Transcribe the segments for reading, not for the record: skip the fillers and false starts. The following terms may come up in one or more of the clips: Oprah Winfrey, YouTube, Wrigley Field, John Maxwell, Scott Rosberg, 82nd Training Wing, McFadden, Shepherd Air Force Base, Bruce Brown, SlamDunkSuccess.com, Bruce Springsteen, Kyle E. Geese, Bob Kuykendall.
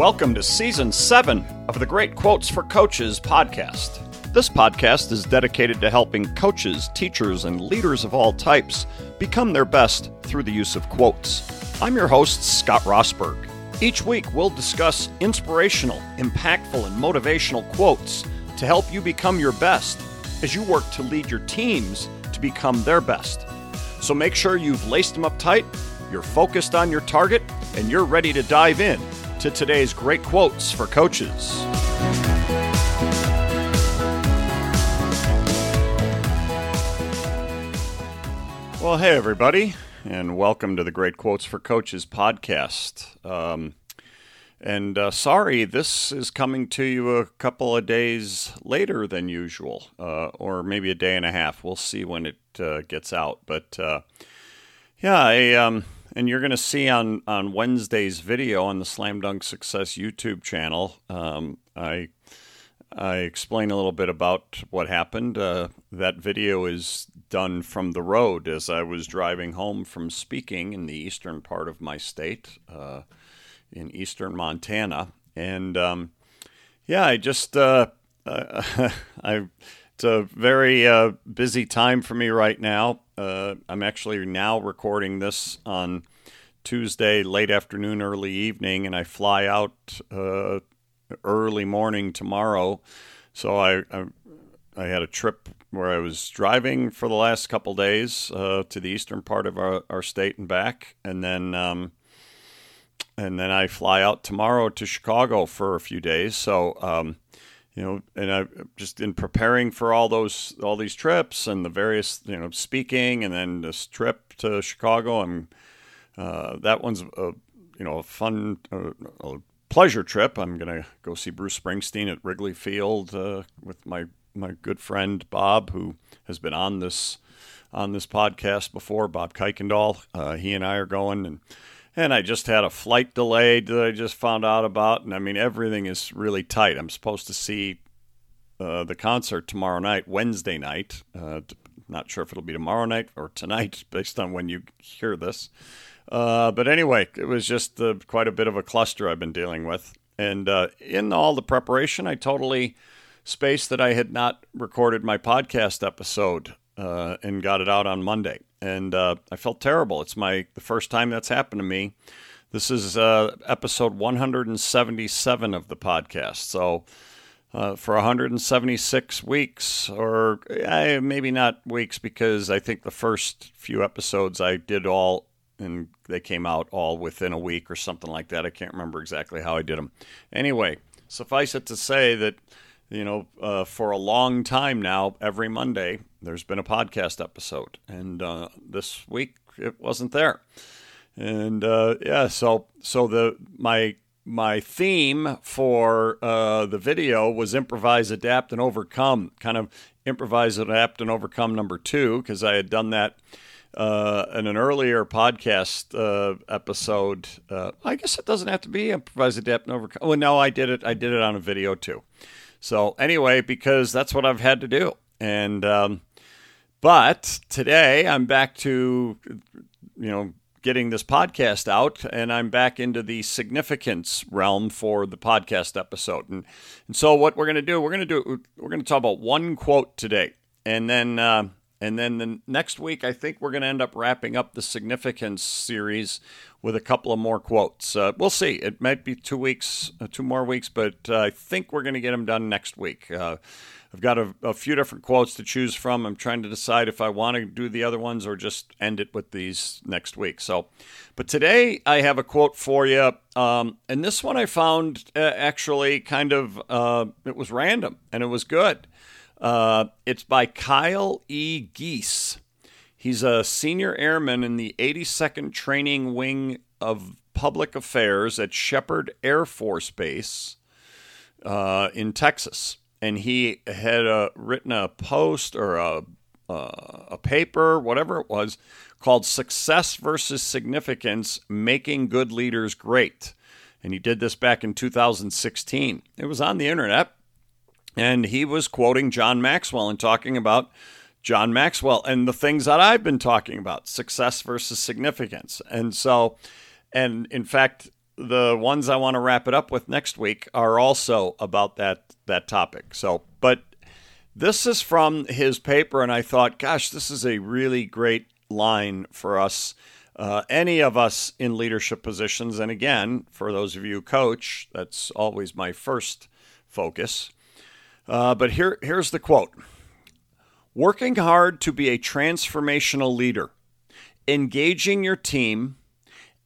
Welcome to Season 7 of the Great Quotes for Coaches podcast. This podcast is dedicated to helping coaches, teachers, and leaders of all types become their best through the use of quotes. I'm your host, Scott Rosberg. Each week, we'll discuss inspirational, impactful, and motivational quotes to help you become your best as you work to lead your teams to become their best. So make sure you've laced them up tight, you're focused on your target, and you're ready to dive in to today's Great Quotes for Coaches. Well, hey, everybody, and welcome to the Great Quotes for Coaches podcast. Sorry, this is coming to you a couple of days later than usual, or maybe a day and a half. We'll see when it gets out. But and you're going to see on Wednesday's video on the Slam Dunk Success YouTube channel, I explain a little bit about what happened. That video is done from the road as I was driving home from speaking in the eastern part of my state, in eastern Montana. And it's a very busy time for me right now. I'm actually now recording this on Tuesday, late afternoon, early evening, and I fly out early morning tomorrow. So I had a trip where I was driving for the last couple days to the eastern part of our state and back, and then I fly out tomorrow to Chicago for a few days. So and I just in preparing for all these trips and the various speaking and then this trip to Chicago. I'm that one's a fun. Pleasure trip. I'm going to go see Bruce Springsteen at Wrigley Field with my good friend Bob, who has been on this podcast before, Bob Kuykendall. He and I are going, and I just had a flight delay that I just found out about, and I mean everything is really tight. I'm supposed to see the concert tomorrow night, Wednesday night. Not sure if it'll be tomorrow night or tonight, based on when you hear this. But anyway, it was just quite a bit of a cluster I've been dealing with. And in all the preparation, I totally spaced that I had not recorded my podcast episode and got it out on Monday. And I felt terrible. It's the first time that's happened to me. This is episode 177 of the podcast. So for 176 weeks, or maybe not weeks, because I think the first few episodes I did all, and they came out all within a week or something like that. I can't remember exactly how I did them. Anyway, suffice it to say that, for a long time now, every Monday, there's been a podcast episode. And this week, it wasn't there. And so my theme for the video was improvise, adapt, and overcome. Kind of improvise, adapt, and overcome number 2, because I had done that in an earlier podcast episode. I guess it doesn't have to be improvise, adapt, and overcome. Well, no, I did it on a video too. So anyway, because that's what I've had to do. And but today I'm back to getting this podcast out, and I'm back into the significance realm for the podcast episode. And so what we're gonna do, we're gonna talk about one quote today, and then. And then the next week, I think we're going to end up wrapping up the significance series with a couple of more quotes. We'll see. It might be 2 weeks, 2 more weeks, but I think we're going to get them done next week. I've got a few different quotes to choose from. I'm trying to decide if I want to do the other ones or just end it with these next week. So, but today I have a quote for you, and this one I found actually kind of it was random and it was good. It's by Kyle E. Geese. He's a senior airman in the 82nd Training Wing of Public Affairs at Shepherd Air Force Base in Texas. And he had written a post or a paper, whatever it was, called Success versus Significance, Making Good Leaders Great. And he did this back in 2016. It was on the internet. And he was quoting John Maxwell and talking about John Maxwell and the things that I've been talking about, success versus significance. And so, and in fact, the ones I want to wrap it up with next week are also about that topic. So, but this is from his paper, and I thought, gosh, this is a really great line for us, any of us in leadership positions. And again, for those of you who coach, that's always my first focus. But here's the quote. Working hard to be a transformational leader, engaging your team,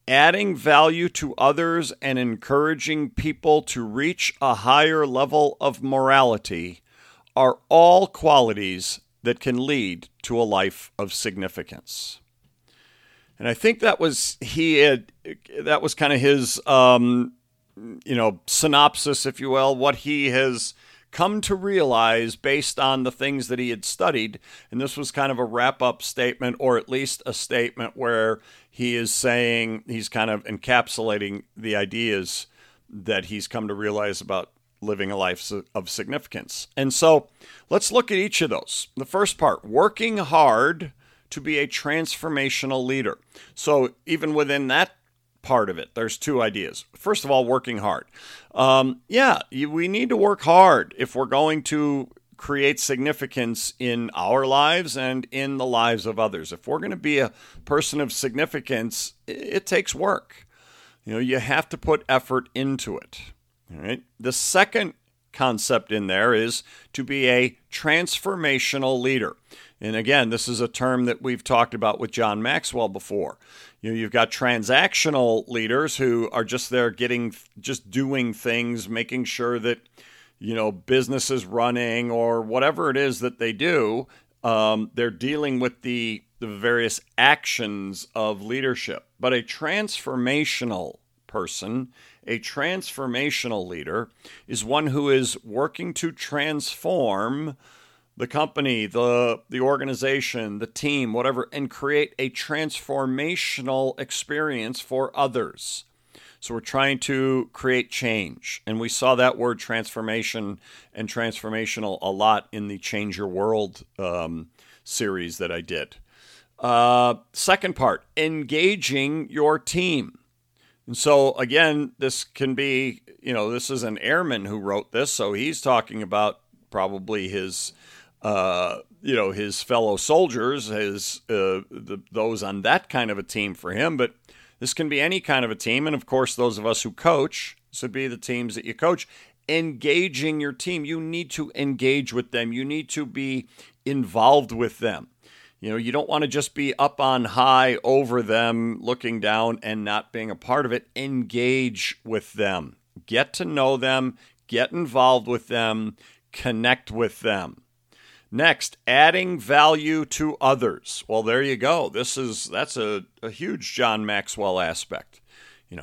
adding value to others, and encouraging people to reach a higher level of morality are all qualities that can lead to a life of significance. And I think that was kind of his synopsis, if you will, what he has come to realize based on the things that he had studied. And this was kind of a wrap-up statement, or at least a statement where he is saying, he's kind of encapsulating the ideas that he's come to realize about living a life of significance. And so let's look at each of those. The first part, working hard to be a transformational leader. So even within that part of it, there's two ideas. First of all, working hard. We need to work hard if we're going to create significance in our lives and in the lives of others. If we're going to be a person of significance, it takes work. You have to put effort into it. All right. The second concept in there is to be a transformational leader. And again, this is a term that we've talked about with John Maxwell before. You've got transactional leaders who are just there doing things, making sure that, business is running or whatever it is that they do. They're dealing with the various actions of leadership. But a transformational person, a transformational leader, is one who is working to transform the company, the organization, the team, whatever, and create a transformational experience for others. So we're trying to create change. And we saw that word transformation and transformational a lot in the Change Your World series that I did. Second part, engaging your team. And so again, this can be, this is an airman who wrote this. So he's talking about probably his his fellow soldiers, those on that kind of a team for him. But this can be any kind of a team. And of course, those of us who coach, this would be the teams that you coach, engaging your team. You need to engage with them. You need to be involved with them. You don't want to just be up on high over them, looking down and not being a part of it. Engage with them. Get to know them. Get involved with them. Connect with them. Next, adding value to others. Well, there you go. That's a huge John Maxwell aspect. And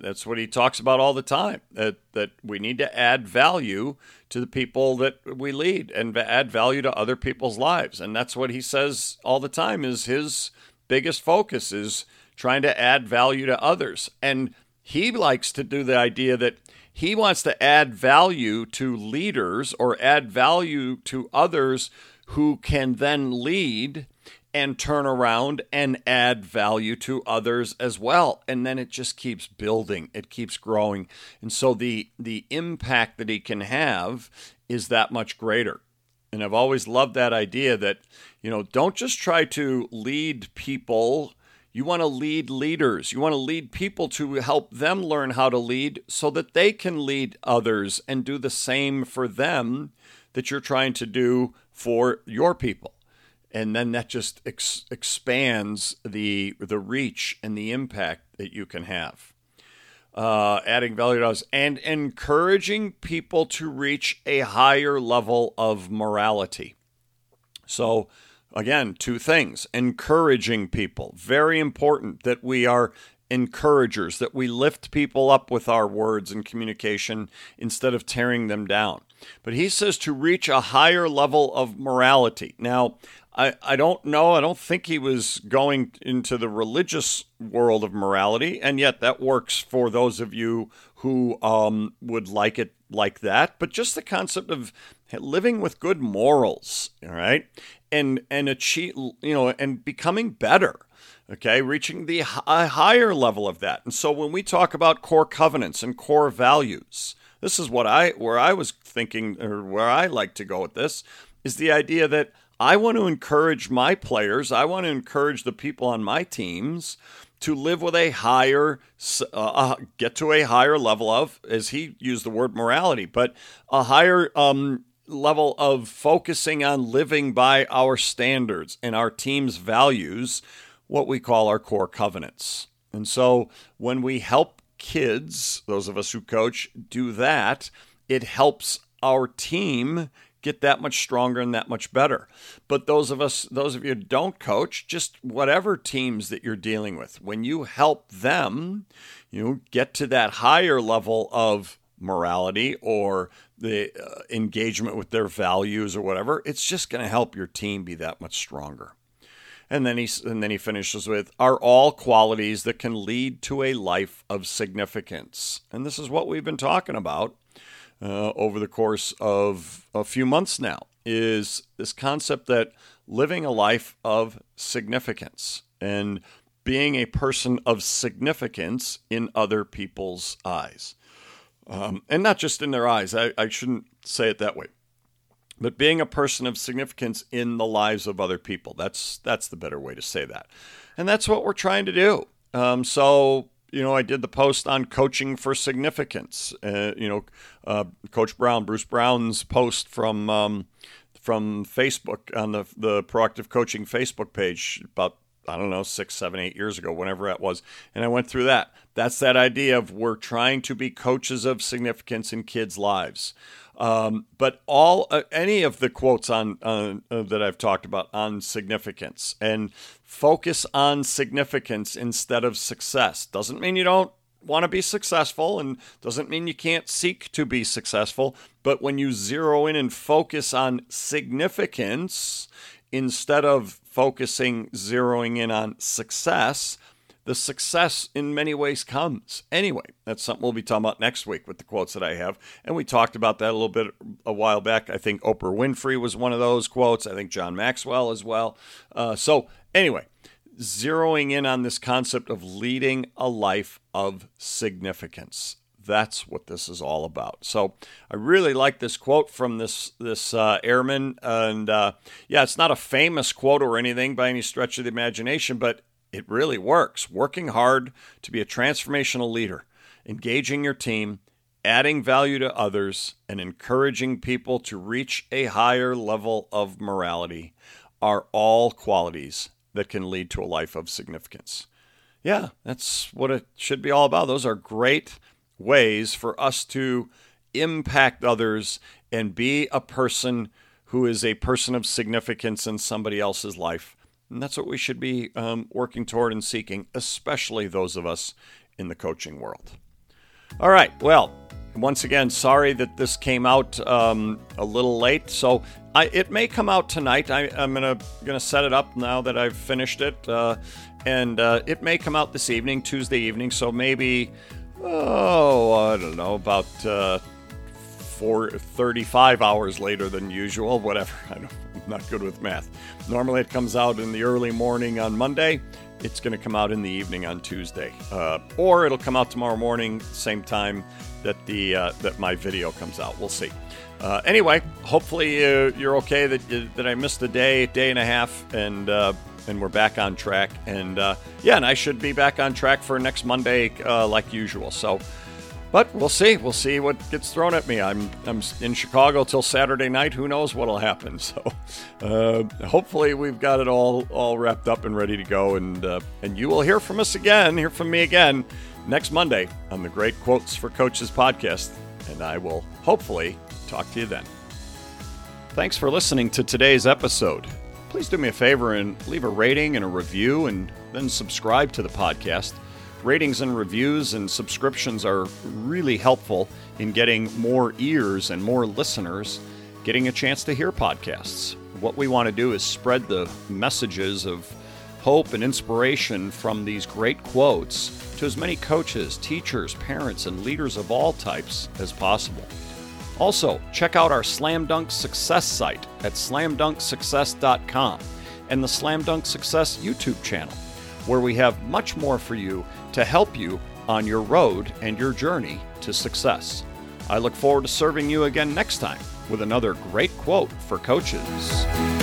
that's what he talks about all the time, that we need to add value to the people that we lead and add value to other people's lives. And that's what he says all the time is his biggest focus is trying to add value to others. And he likes to do the idea that he wants to add value to leaders or add value to others who can then lead and turn around and add value to others as well. And then it just keeps building. It keeps growing. And so the impact that he can have is that much greater. And I've always loved that idea that, don't just try to lead people. You want to lead leaders. You want to lead people to help them learn how to lead so that they can lead others and do the same for them that you're trying to do for your people. And then that just expands the reach and the impact that you can have. Adding value to us and encouraging people to reach a higher level of morality. So, again, two things, encouraging people, very important that we are encouragers, that we lift people up with our words and communication instead of tearing them down. But he says to reach a higher level of morality. Now, I don't know, I don't think he was going into the religious world of morality, and yet that works for those of you who would like it like that. But just the concept of living with good morals, all right? And becoming better. okay, reaching the higher level of that. And so when we talk about core covenants and core values, this is what where I was thinking, or where I like to go with this, is the idea that I want to encourage my players, I want to encourage the people on my teams to live with a higher, get to a higher level of, as he used the word morality, but a higher level of focusing on living by our standards and our team's values, what we call our core covenants. And so when we help kids, those of us who coach, do that, it helps our team get that much stronger and that much better. But those of you who don't coach, just whatever teams that you're dealing with, when you help them, you get to that higher level of morality or the engagement with their values or whatever, it's just going to help your team be that much stronger. And then he finishes with, are all qualities that can lead to a life of significance. And this is what we've been talking about over the course of a few months now, is this concept that living a life of significance and being a person of significance in other people's eyes. And not just in their eyes. I shouldn't say it that way. But being a person of significance in the lives of other people. That's the better way to say that. And that's what we're trying to do. So, you know, I did the post on coaching for significance. Coach Brown, Bruce Brown's post from Facebook on the Proactive Coaching Facebook page about, I don't know, 6, 7, 8 years ago, whenever that was. And I went through that. That's that idea of we're trying to be coaches of significance in kids' lives. But any of the quotes on that I've talked about on significance, and focus on significance instead of success. Doesn't mean you don't want to be successful, and doesn't mean you can't seek to be successful. But when you zero in and focus on significance instead of zeroing in on success, the success in many ways comes. Anyway, that's something we'll be talking about next week with the quotes that I have. And we talked about that a little bit a while back. I think Oprah Winfrey was one of those quotes. I think John Maxwell as well. So anyway, zeroing in on this concept of leading a life of significance. That's what this is all about. So I really like this quote from this airman. And it's not a famous quote or anything by any stretch of the imagination, but it really works. Working hard to be a transformational leader, engaging your team, adding value to others, and encouraging people to reach a higher level of morality are all qualities that can lead to a life of significance. Yeah, that's what it should be all about. Those are great ways for us to impact others and be a person who is a person of significance in somebody else's life. And that's what we should be working toward and seeking, especially those of us in the coaching world. All right. Well, once again, sorry that this came out a little late. So it may come out tonight. I'm gonna set it up now that I've finished it. And it may come out this evening, Tuesday evening. So maybe, I don't know, about 35 hours later than usual, whatever. I don't know. Not good with math. Normally it comes out in the early morning on Monday. It's going to come out in the evening on Tuesday, or it'll come out tomorrow morning, same time that that my video comes out. We'll see. Anyway, hopefully you're okay that I missed a day and a half, and we're back on track. And I should be back on track for next Monday like usual. So. But we'll see. We'll see what gets thrown at me. I'm in Chicago till Saturday night. Who knows what'll happen? So hopefully we've got it all wrapped up and ready to go. And you will hear from me again next Monday on the Great Quotes for Coaches podcast. And I will hopefully talk to you then. Thanks for listening to today's episode. Please do me a favor and leave a rating and a review, and then subscribe to the podcast. Ratings and reviews and subscriptions are really helpful in getting more ears and more listeners getting a chance to hear podcasts. What we want to do is spread the messages of hope and inspiration from these great quotes to as many coaches, teachers, parents, and leaders of all types as possible. Also, check out our Slam Dunk Success site at SlamDunkSuccess.com and the Slam Dunk Success YouTube channel. where we have much more for you to help you on your road and your journey to success. I look forward to serving you again next time with another great quote for coaches.